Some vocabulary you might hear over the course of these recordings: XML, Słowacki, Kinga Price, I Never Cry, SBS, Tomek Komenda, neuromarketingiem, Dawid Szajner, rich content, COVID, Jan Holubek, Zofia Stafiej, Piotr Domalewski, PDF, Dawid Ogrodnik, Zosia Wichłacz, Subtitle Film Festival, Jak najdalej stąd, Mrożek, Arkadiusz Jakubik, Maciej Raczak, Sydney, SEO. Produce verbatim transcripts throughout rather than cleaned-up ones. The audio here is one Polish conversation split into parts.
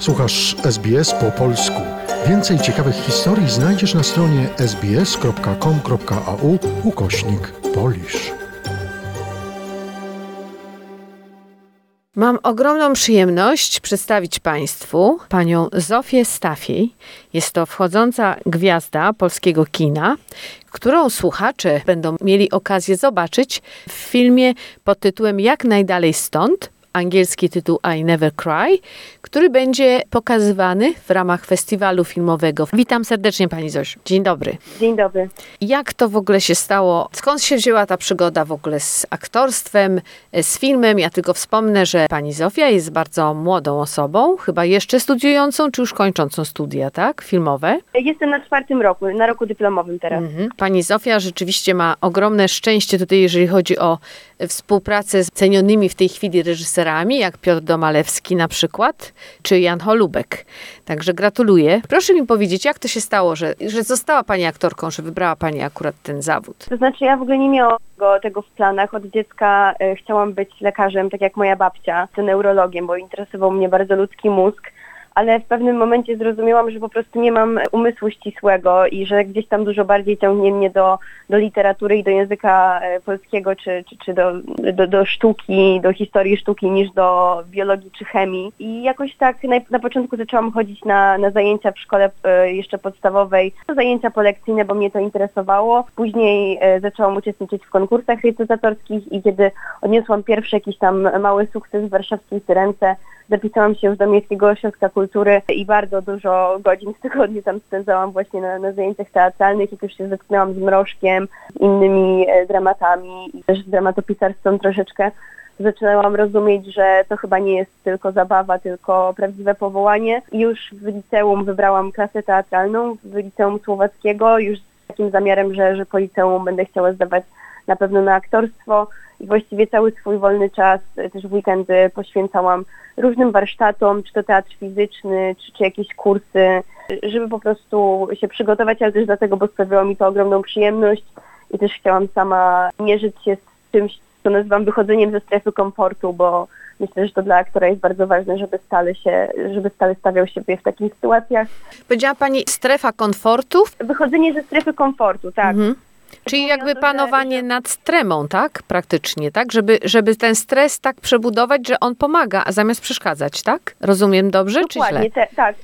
Słuchasz S B S po polsku. Więcej ciekawych historii znajdziesz na stronie sbs.com.au ukośnik polisz. Mam ogromną przyjemność przedstawić Państwu panią Zofię Stafiej. Jest to wchodząca gwiazda polskiego kina, którą słuchacze będą mieli okazję zobaczyć w filmie pod tytułem Jak najdalej stąd, angielski tytuł I Never Cry, który będzie pokazywany w ramach festiwalu filmowego. Witam serdecznie Pani Zosiu. Dzień dobry. Dzień dobry. Jak to w ogóle się stało? Skąd się wzięła ta przygoda w ogóle z aktorstwem, z filmem? Ja tylko wspomnę, że Pani Zofia jest bardzo młodą osobą, chyba jeszcze studiującą, czy już kończącą studia, tak? Filmowe. Jestem na czwartym roku, na roku dyplomowym teraz. Mhm. Pani Zofia rzeczywiście ma ogromne szczęście tutaj, jeżeli chodzi o współpracę z cenionymi w tej chwili reżyserami, jak Piotr Domalewski na przykład, czy Jan Holubek. Także gratuluję. Proszę mi powiedzieć, jak to się stało, że, że została Pani aktorką, że wybrała Pani akurat ten zawód? To znaczy, ja w ogóle nie miałam tego w planach. Od dziecka e, chciałam być lekarzem, tak jak moja babcia, to neurologiem, bo interesował mnie bardzo ludzki mózg, ale w pewnym momencie zrozumiałam, że po prostu nie mam umysłu ścisłego i że gdzieś tam dużo bardziej ciągnie mnie do, do literatury i do języka polskiego, czy, czy, czy do, do, do sztuki, do historii sztuki, niż do biologii czy chemii. I jakoś tak na, na początku zaczęłam chodzić na, na zajęcia w szkole jeszcze podstawowej, zajęcia polekcyjne, bo mnie to interesowało. Później zaczęłam uczestniczyć w konkursach recytatorskich i kiedy odniosłam pierwszy jakiś tam mały sukces w warszawskiej Syrence, zapisałam się już do Miejskiego Ośrodka Kultury i bardzo dużo godzin w tygodniu tam spędzałam właśnie na, na zajęciach teatralnych, jak już się zetknęłam z Mrożkiem, z innymi dramatami i też z dramatopisarstwem troszeczkę. Zaczynałam rozumieć, że to chyba nie jest tylko zabawa, tylko prawdziwe powołanie. I już w liceum wybrałam klasę teatralną, w liceum Słowackiego, już z takim zamiarem, że, że po liceum będę chciała zdawać na pewno na aktorstwo. I właściwie cały swój wolny czas, też w weekendy poświęcałam różnym warsztatom, czy to teatr fizyczny, czy, czy jakieś kursy, żeby po prostu się przygotować, ale też dlatego, bo sprawiało mi to ogromną przyjemność i też chciałam sama mierzyć się z czymś, co nazywam wychodzeniem ze strefy komfortu, bo myślę, że to dla aktora jest bardzo ważne, żeby stale się, żeby stale stawiał siebie w takich sytuacjach. Powiedziała Pani strefa komfortu? Wychodzenie ze strefy komfortu, tak. Mhm. Czyli jakby panowanie nad tremą, tak? Praktycznie, tak? Żeby, żeby ten stres tak przebudować, że on pomaga, a zamiast przeszkadzać, tak? Rozumiem dobrze, dokładnie, czy źle? Te, tak,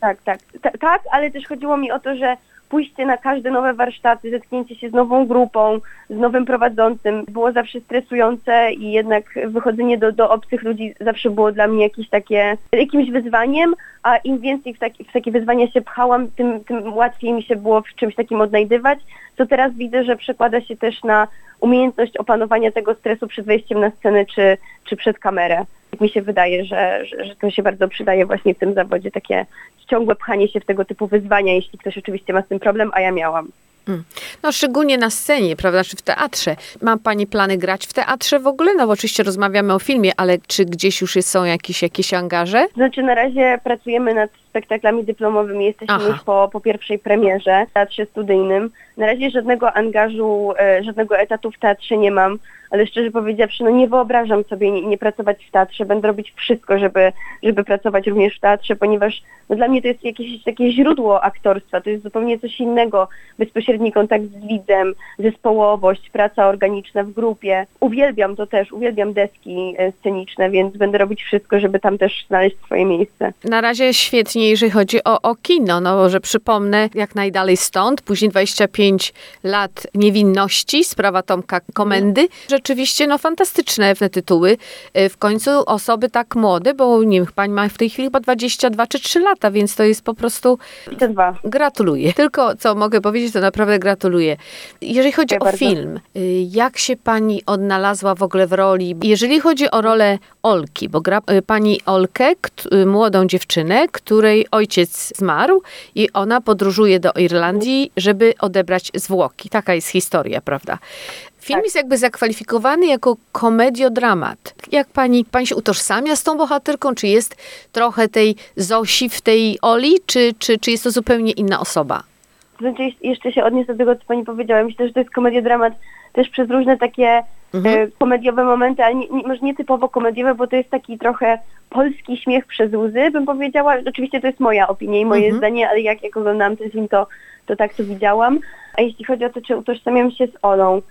tak, tak, tak, tak, ale też chodziło mi o to, że pójście na każde nowe warsztaty, zetknięcie się z nową grupą, z nowym prowadzącym było zawsze stresujące i jednak wychodzenie do, do obcych ludzi zawsze było dla mnie jakieś takie, jakimś wyzwaniem, a im więcej w, taki, w takie wyzwania się pchałam, tym, tym łatwiej mi się było w czymś takim odnajdywać, co teraz widzę, że przekłada się też na umiejętność opanowania tego stresu przed wejściem na scenę czy, czy przed kamerę. Mi się wydaje, że, że, że to się bardzo przydaje właśnie w tym zawodzie, takie ciągłe pchanie się w tego typu wyzwania, jeśli ktoś oczywiście ma z tym problem, a ja miałam. Hmm. No szczególnie na scenie, prawda, czy w teatrze. Ma Pani plany grać w teatrze w ogóle? No bo oczywiście rozmawiamy o filmie, ale czy gdzieś już są jakieś, jakieś angaże? Znaczy na razie pracujemy nad spektaklami dyplomowymi, jesteśmy Aha. już po, po pierwszej premierze w teatrze studyjnym. Na razie żadnego angażu, żadnego etatu w teatrze nie mam, ale szczerze powiedziawszy, no nie wyobrażam sobie nie, nie pracować w teatrze. Będę robić wszystko, żeby, żeby pracować również w teatrze, ponieważ no dla mnie to jest jakieś takie źródło aktorstwa, to jest zupełnie coś innego. Bezpośredni kontakt z widzem, zespołowość, praca organiczna w grupie. Uwielbiam to też, uwielbiam deski sceniczne, więc będę robić wszystko, żeby tam też znaleźć swoje miejsce. Na razie świetnie, jeżeli chodzi o, o kino, no że przypomnę, jak najdalej stąd, później dwadzieścia pięć lat niewinności, sprawa Tomka Komendy. Rzeczywiście, no fantastyczne te tytuły. W końcu osoby tak młode, bo nie wiem, Pani ma w tej chwili chyba dwadzieścia dwa czy trzy lata, więc to jest po prostu... dwa. Gratuluję. Tylko co mogę powiedzieć, to naprawdę gratuluję. Jeżeli chodzi Dziękuję o bardzo. Film, jak się Pani odnalazła w ogóle w roli? Jeżeli chodzi o rolę Olki, bo gra Pani Olkę, młodą dziewczynę, której ojciec zmarł i ona podróżuje do Irlandii, żeby odebrać zwłoki. Taka jest historia, prawda? Film tak. jest jakby zakwalifikowany jako komediodramat. Jak pani, pani się utożsamia z tą bohaterką? Czy jest trochę tej Zosi w tej Oli, czy, czy, czy jest to zupełnie inna osoba? Znaczy, jeszcze się odniosę do tego, co pani powiedziała. Myślę, że to jest komediodramat też przez różne takie mhm. komediowe momenty, ale nie, nie, może nie typowo komediowe, bo to jest taki trochę polski śmiech przez łzy, bym powiedziała. Oczywiście to jest moja opinia i moje mhm. zdanie, ale jak, jak oglądałam ten film, to, to tak to widziałam. A jeśli chodzi o to, czy utożsamiam się z Olą,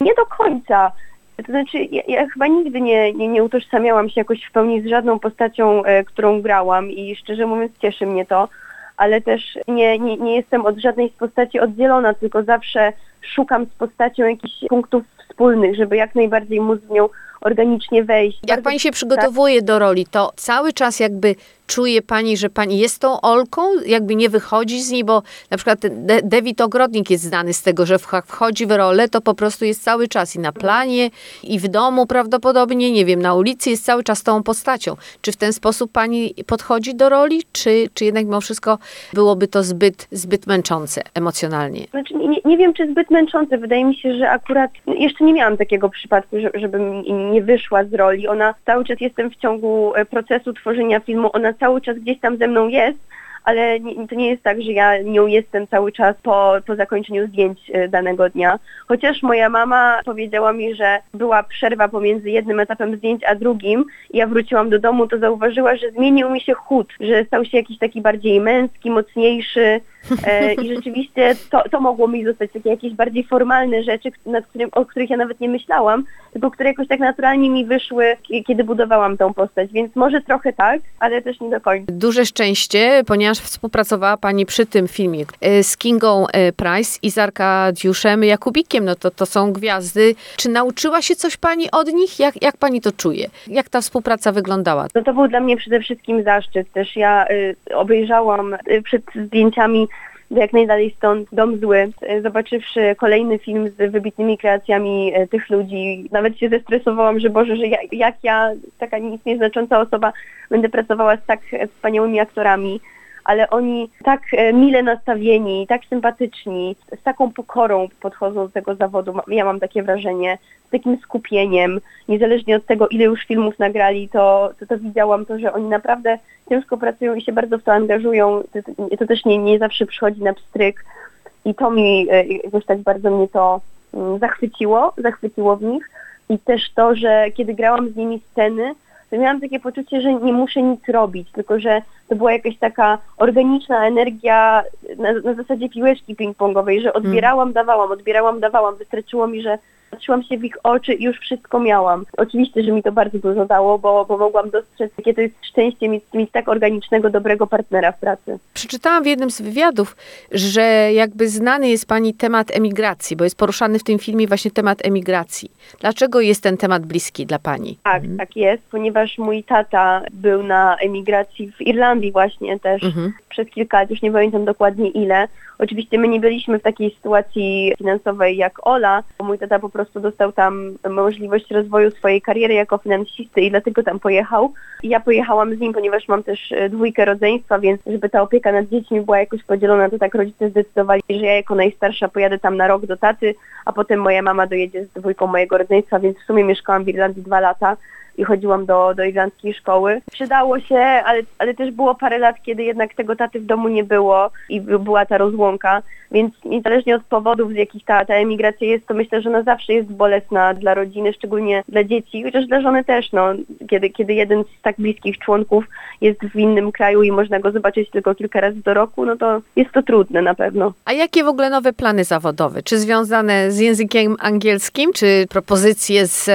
nie do końca. To znaczy, ja, ja chyba nigdy nie, nie, nie utożsamiałam się jakoś w pełni z żadną postacią, e, którą grałam i szczerze mówiąc cieszy mnie to, ale też nie, nie, nie jestem od żadnej z postaci oddzielona, tylko zawsze szukam z postacią jakichś punktów wspólnych, żeby jak najbardziej móc w nią organicznie wejść. Jak Bardzo pani się przygotowuje do roli, to cały czas jakby czuje pani, że pani jest tą Olką, jakby nie wychodzi z niej, bo na przykład De- Dawid Ogrodnik jest znany z tego, że wchodzi w rolę, to po prostu jest cały czas i na planie, i w domu prawdopodobnie, nie wiem, na ulicy jest cały czas tą postacią. Czy w ten sposób pani podchodzi do roli, czy, czy jednak mimo wszystko byłoby to zbyt, zbyt męczące emocjonalnie? Znaczy, nie, nie wiem, czy zbyt męczące. Wydaje mi się, że akurat jeszcze nie miałam takiego przypadku, żebym nie wyszła z roli. Ona cały czas, jestem w ciągu procesu tworzenia filmu, ona cały czas gdzieś tam ze mną jest, ale nie, to nie jest tak, że ja nią jestem cały czas po, po zakończeniu zdjęć danego dnia. Chociaż moja mama powiedziała mi, że była przerwa pomiędzy jednym etapem zdjęć a drugim i ja wróciłam do domu, to zauważyła, że zmienił mi się chód, że stał się jakiś taki bardziej męski, mocniejszy e, i rzeczywiście to, to mogło mi zostać takie jakieś bardziej formalne rzeczy, nad którym, o których ja nawet nie myślałam, tylko które jakoś tak naturalnie mi wyszły, kiedy budowałam tą postać, więc może trochę tak, ale też nie do końca. Duże szczęście, ponieważ współpracowała pani przy tym filmie z Kingą Price i z Arkadiuszem Jakubikiem, no to, to są gwiazdy. Czy nauczyła się coś pani od nich? Jak, jak pani to czuje? Jak ta współpraca wyglądała? No to był dla mnie przede wszystkim zaszczyt. Też ja y, obejrzałam y, przed zdjęciami Jak najdalej stąd Dom Zły. Zobaczywszy kolejny film z wybitnymi kreacjami tych ludzi, nawet się zestresowałam, że Boże, że ja, jak ja, taka nic nieznacząca osoba, będę pracowała z tak wspaniałymi aktorami. Ale oni tak mile nastawieni, tak sympatyczni, z taką pokorą podchodzą do tego zawodu, ja mam takie wrażenie, z takim skupieniem, niezależnie od tego, ile już filmów nagrali, to, to, to widziałam to, że oni naprawdę ciężko pracują i się bardzo w to angażują, to, to też nie, nie zawsze przychodzi na pstryk i to mi jakoś tak bardzo mnie to zachwyciło, zachwyciło w nich i też to, że kiedy grałam z nimi sceny, miałam takie poczucie, że nie muszę nic robić, tylko że to była jakaś taka organiczna energia na, na zasadzie piłeczki ping-pongowej, że odbierałam, dawałam, odbierałam, dawałam. Wystarczyło mi, że patrzyłam się w ich oczy i już wszystko miałam. Oczywiście, że mi to bardzo dużo dało, bo, bo mogłam dostrzec, jakie to jest szczęście mieć, mieć tak organicznego, dobrego partnera w pracy. Przeczytałam w jednym z wywiadów, że jakby znany jest pani temat emigracji, bo jest poruszany w tym filmie właśnie temat emigracji. Dlaczego jest ten temat bliski dla pani? Tak, mhm. tak jest, ponieważ mój tata był na emigracji w Irlandii właśnie też mhm. przez kilka lat, już nie pamiętam dokładnie ile. Oczywiście my nie byliśmy w takiej sytuacji finansowej jak Ola, bo mój tata po prostu dostał tam możliwość rozwoju swojej kariery jako finansisty i dlatego tam pojechał. Ja pojechałam z nim, ponieważ mam też dwójkę rodzeństwa, więc żeby ta opieka nad dziećmi była jakoś podzielona, to tak rodzice zdecydowali, że ja jako najstarsza pojadę tam na rok do taty, a potem moja mama dojedzie z dwójką mojego rodzeństwa, więc w sumie mieszkałam w Irlandii dwa lata i chodziłam do, do irlandzkiej szkoły. Przydało się, ale, ale też było parę lat, kiedy jednak tego taty w domu nie było i była ta rozłąka, więc niezależnie od powodów, z jakich ta, ta emigracja jest, to myślę, że ona zawsze jest bolesna dla rodziny, szczególnie dla dzieci, chociaż dla żony też, no, kiedy, kiedy jeden z tak bliskich członków jest w innym kraju i można go zobaczyć tylko kilka razy do roku, no to jest to trudne na pewno. A jakie w ogóle nowe plany zawodowe? Czy związane z językiem angielskim, czy propozycje z,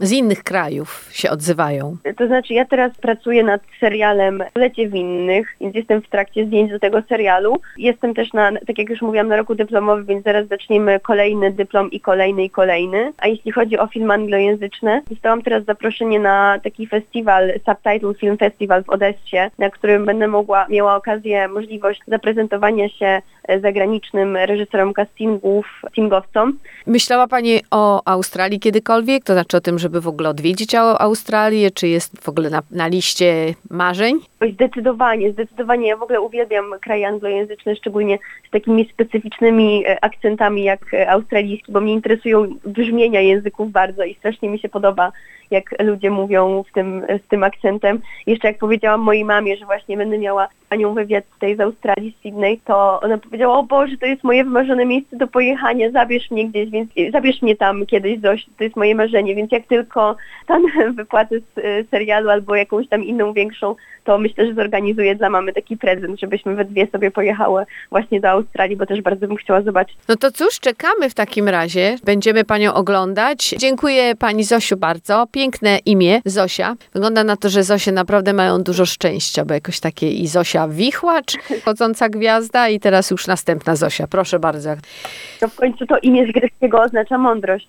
z innych krajów się odzywają? To znaczy, ja teraz pracuję nad serialem Lecie Winnych, więc jestem w trakcie zdjęć do tego serialu. Jestem też na, tak jak już mówiłam, na roku dyplomowym, więc zaraz zaczniemy kolejny dyplom i kolejny i kolejny. A jeśli chodzi o filmy anglojęzyczne, dostałam teraz zaproszenie na taki festiwal, Subtitle Film Festival w Odessie, na którym będę mogła, miała okazję, możliwość zaprezentowania się zagranicznym reżyserom castingów, castingowcom. Myślała pani o Australii kiedykolwiek? To znaczy o tym, żeby w ogóle odwiedzić Australię? Czy jest w ogóle na, na liście marzeń? Zdecydowanie, zdecydowanie. Ja w ogóle uwielbiam kraje anglojęzyczne, szczególnie z takimi specyficznymi akcentami jak australijski, bo mnie interesują brzmienia języków bardzo i strasznie mi się podoba, jak ludzie mówią w tym, z tym akcentem. Jeszcze jak powiedziałam mojej mamie, że właśnie będę miała panią wywiad z tej z Australii, z Sydney, to ona powiedziała: o Boże, to jest moje wymarzone miejsce do pojechania, zabierz mnie gdzieś, więc zabierz mnie tam kiedyś, Zosi, to jest moje marzenie, więc jak tylko tam wypłacę z serialu albo jakąś tam inną większą, to myślę, że zorganizuję dla mamy taki prezent, żebyśmy we dwie sobie pojechały właśnie do Australii, bo też bardzo bym chciała zobaczyć. No to cóż, czekamy w takim razie. Będziemy panią oglądać. Dziękuję pani Zosiu bardzo. Piękne imię, Zosia. Wygląda na to, że Zosie naprawdę mają dużo szczęścia, bo jakoś takie i Zosia Wichłacz, chodząca gwiazda, i teraz już następna Zosia. Proszę bardzo. No w końcu to imię z greckiego oznacza mądrość.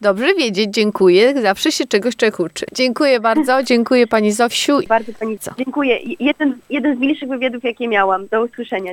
Dobrze wiedzieć, dziękuję. Zawsze się czegoś człowiek uczy. Dziękuję bardzo, dziękuję pani Zofsiu. Bardzo pani co? Dziękuję. Jeden, jeden z milszych wywiadów, jakie miałam. Do usłyszenia.